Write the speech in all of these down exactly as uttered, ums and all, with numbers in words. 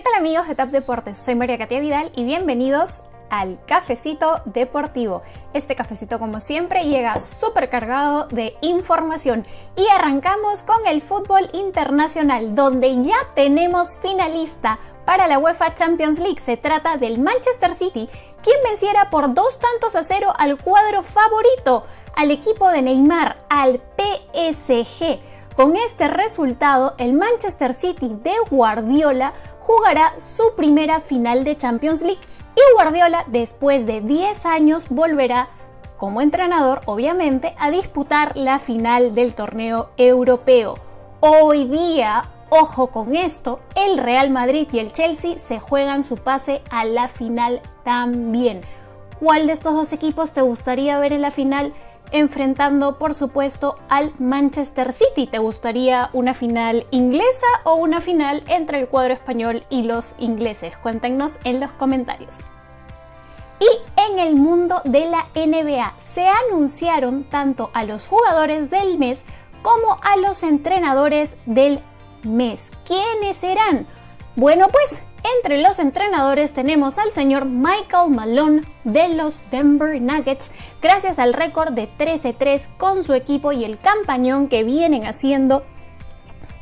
¿Qué tal amigos de T A P Deportes? Soy María Catia Vidal y bienvenidos al Cafecito Deportivo. Este cafecito como siempre llega súper cargado de información y arrancamos con el fútbol internacional, donde ya tenemos finalista para la UEFA Champions League. Se trata del Manchester City, quien venciera por dos tantos a cero al cuadro favorito, al equipo de Neymar, al P S G. Con este resultado, el Manchester City de Guardiola jugará su primera final de Champions League y Guardiola, después de diez años, volverá como entrenador, obviamente, a disputar la final del torneo europeo. Hoy día, ojo con esto, el Real Madrid y el Chelsea se juegan su pase a la final también. ¿Cuál de estos dos equipos te gustaría ver en la final? Enfrentando, por supuesto, al Manchester City. ¿Te gustaría una final inglesa o una final entre el cuadro español y los ingleses? Cuéntenos en los comentarios. Y en el mundo de la N B A se anunciaron tanto a los jugadores del mes como a los entrenadores del mes. ¿Quiénes serán? Bueno, pues entre los entrenadores tenemos al señor Michael Malone de los Denver Nuggets, gracias al récord de trece tres con su equipo y el campañón que vienen haciendo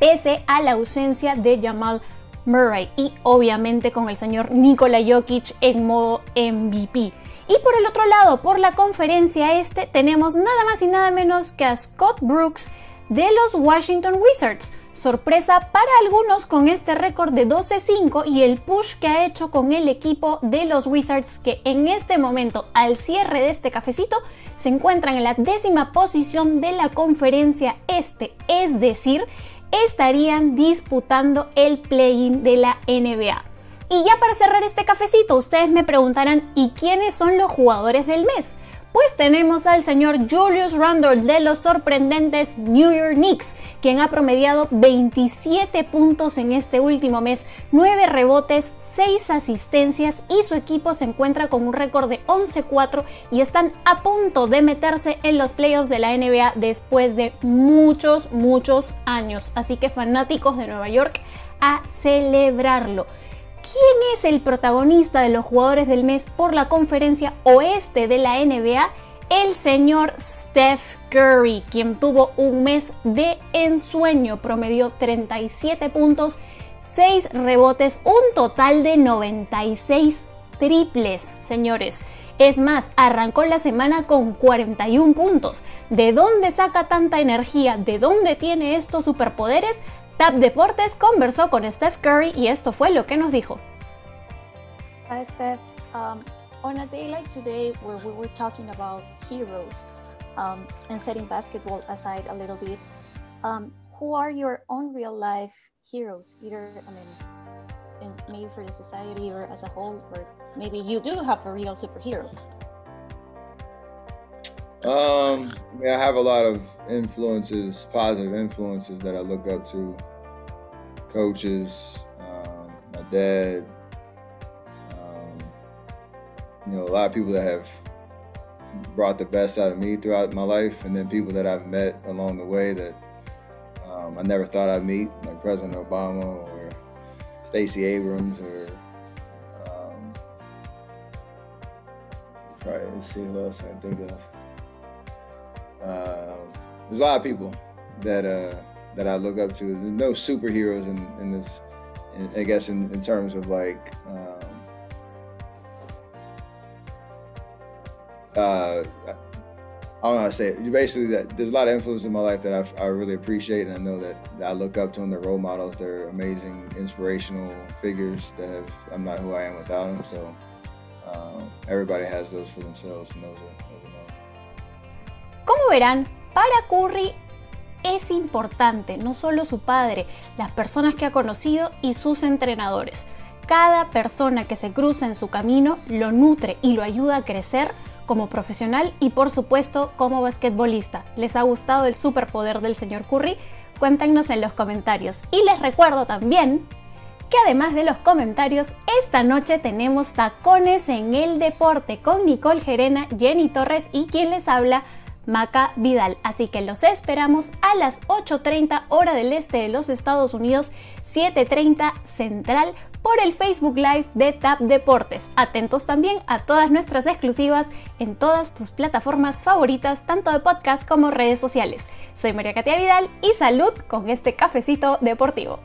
pese a la ausencia de Jamal Murray y obviamente con el señor Nikola Jokic en modo M V P. Y por el otro lado, por la conferencia este, tenemos nada más y nada menos que a Scott Brooks de los Washington Wizards. Sorpresa para algunos con este récord de doce cinco y el push que ha hecho con el equipo de los Wizards, que en este momento, al cierre de este cafecito, se encuentran en la décima posición de la conferencia este, es decir, estarían disputando el play-in de la N B A. Y ya para cerrar este cafecito, ustedes me preguntarán, ¿y quiénes son los jugadores del mes? Pues tenemos al señor Julius Randle de los sorprendentes New York Knicks, quien ha promediado veintisiete puntos en este último mes, nueve rebotes, seis asistencias y su equipo se encuentra con un récord de once cuatro y están a punto de meterse en los playoffs de la N B A después de muchos, muchos años. Así que fanáticos de Nueva York, a celebrarlo. ¿Quién es el protagonista de los jugadores del mes por la conferencia oeste de la N B A? El señor Steph Curry, quien tuvo un mes de ensueño, promedió treinta y siete puntos, seis rebotes, un total de noventa y seis triples, señores. Es más, arrancó la semana con cuarenta y un puntos. ¿De dónde saca tanta energía? ¿De dónde tiene estos superpoderes? T A P Deportes conversó con Steph Curry y esto fue lo que nos dijo. Hi Steph, um, on a day like today where we were talking about heroes um, and setting basketball aside a little bit, um, who are your own real life heroes? Either, I mean, in, maybe for the society or as a whole, or maybe you do have a real superhero. Um, I, mean, I have a lot of influences, positive influences that I look up to. Coaches, um, my dad, um, you know, a lot of people that have brought the best out of me throughout my life, and then people that I've met along the way that um, I never thought I'd meet, like President Obama or Stacey Abrams or um, try to see who else I can think of. Uh, there's a lot of people that uh, that I look up to. There's no superheroes in, in this, in, I guess, in, in terms of like um, uh, I don't know how to say it. You basically, that, there's a lot of influence in my life that I've, I really appreciate, and I know that, that I look up to them. They're role models. They're amazing, inspirational figures that have, I'm not who I am without them. So um, everybody has those for themselves, and those are. Those are Como verán, para Curry es importante no solo su padre, las personas que ha conocido y sus entrenadores. Cada persona que se cruza en su camino lo nutre y lo ayuda a crecer como profesional y por supuesto como basquetbolista. ¿Les ha gustado el superpoder del señor Curry? Cuéntenos en los comentarios. Y les recuerdo también que además de los comentarios, esta noche tenemos Tacones en el Deporte con Nicole Gerena, Jenny Torres y quien les habla, Maca Vidal, así que los esperamos a las ocho treinta hora del este de los Estados Unidos, siete treinta central, por el Facebook Live de T A P Deportes. Atentos también a todas nuestras exclusivas en todas tus plataformas favoritas, tanto de podcast como redes sociales. Soy María Catia Vidal y salud con este cafecito deportivo.